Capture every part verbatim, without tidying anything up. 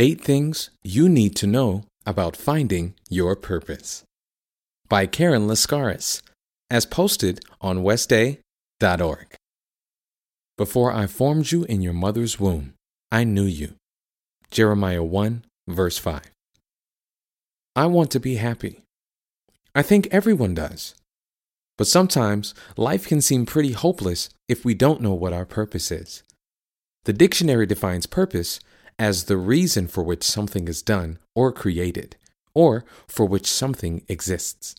Eight Things You Need to Know About Finding Your Purpose by Karen Lascaris, as posted on Westa Day dot org. Before I formed you in your mother's womb, I knew you. Jeremiah one, verse five. I want to be happy. I think everyone does. But sometimes life can seem pretty hopeless if we don't know what our purpose is. The dictionary defines purpose as the reason for which something is done or created, or for which something exists.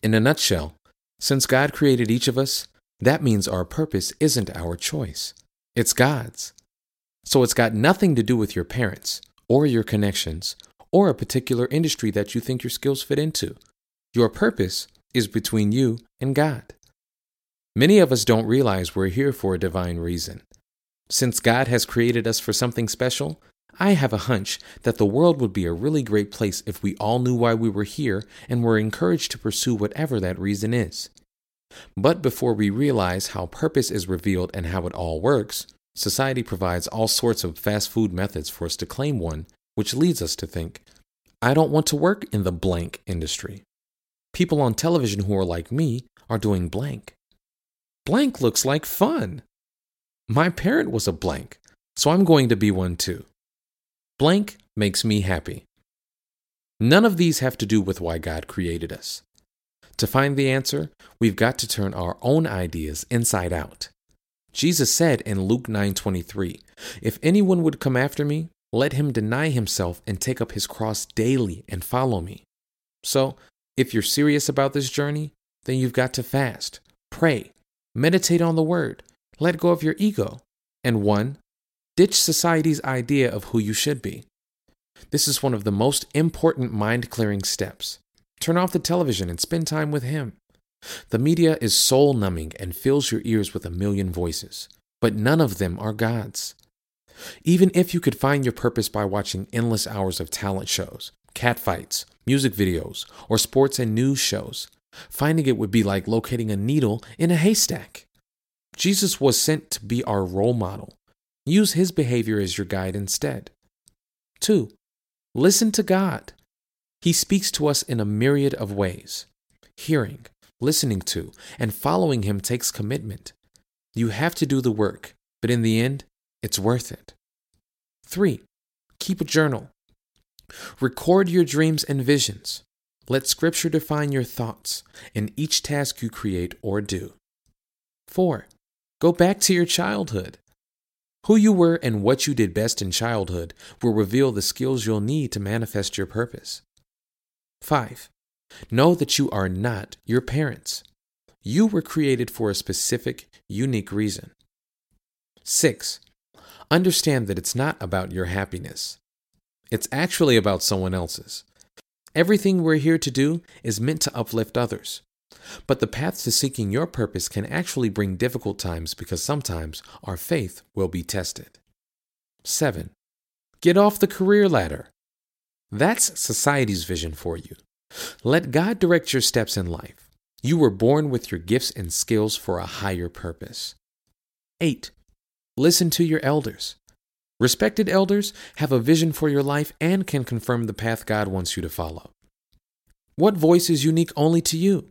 In a nutshell, since God created each of us, that means our purpose isn't our choice. It's God's. So it's got nothing to do with your parents, or your connections, or a particular industry that you think your skills fit into. Your purpose is between you and God. Many of us don't realize we're here for a divine reason. Since God has created us for something special, I have a hunch that the world would be a really great place if we all knew why we were here and were encouraged to pursue whatever that reason is. But before we realize how purpose is revealed and how it all works, society provides all sorts of fast food methods for us to claim one, which leads us to think, I don't want to work in the blank industry. People on television who are like me are doing blank. Blank looks like fun. My parent was a blank, so I'm going to be one too. Blank makes me happy. None of these have to do with why God created us. To find the answer, we've got to turn our own ideas inside out. Jesus said in Luke nine twenty-three, "If anyone would come after me, let him deny himself and take up his cross daily and follow me." So, if you're serious about this journey, then you've got to fast, pray, meditate on the word, let go of your ego, and one, ditch society's idea of who you should be. This is one of the most important mind-clearing steps. Turn off the television and spend time with him. The media is soul-numbing and fills your ears with a million voices, but none of them are God's. Even if you could find your purpose by watching endless hours of talent shows, catfights, music videos, or sports and news shows, finding it would be like locating a needle in a haystack. Jesus was sent to be our role model. Use his behavior as your guide instead. Two, listen to God. He speaks to us in a myriad of ways. Hearing, listening to, and following him takes commitment. You have to do the work, but in the end, it's worth it. Three, keep a journal. Record your dreams and visions. Let Scripture define your thoughts in each task you create or do. Four, go back to your childhood. Who you were and what you did best in childhood will reveal the skills you'll need to manifest your purpose. Five, know that you are not your parents. You were created for a specific, unique reason. Six, understand that it's not about your happiness. It's actually about someone else's. Everything we're here to do is meant to uplift others. But the path to seeking your purpose can actually bring difficult times because sometimes our faith will be tested. Seven, get off the career ladder. That's society's vision for you. Let God direct your steps in life. You were born with your gifts and skills for a higher purpose. Eight, listen to your elders. Respected elders have a vision for your life and can confirm the path God wants you to follow. What voice is unique only to you?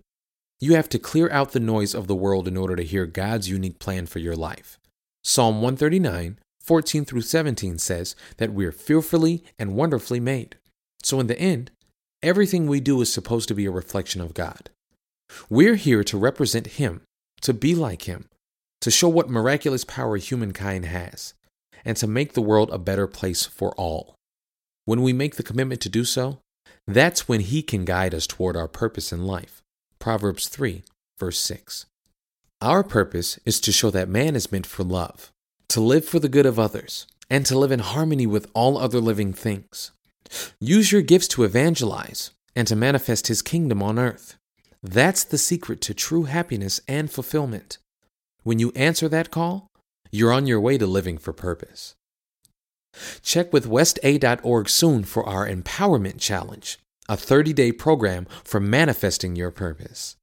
You have to clear out the noise of the world in order to hear God's unique plan for your life. Psalm one thirty-nine, fourteen through seventeen says that we're fearfully and wonderfully made. So in the end, everything we do is supposed to be a reflection of God. We're here to represent him, to be like him, to show what miraculous power humankind has, and to make the world a better place for all. When we make the commitment to do so, that's when he can guide us toward our purpose in life. Proverbs three, verse six. Our purpose is to show that man is meant for love, to live for the good of others, and to live in harmony with all other living things. Use your gifts to evangelize and to manifest his kingdom on earth. That's the secret to true happiness and fulfillment. When you answer that call, you're on your way to living for purpose. Check with Westa Day dot org soon for our Empowerment Challenge, a thirty-day program for manifesting your purpose.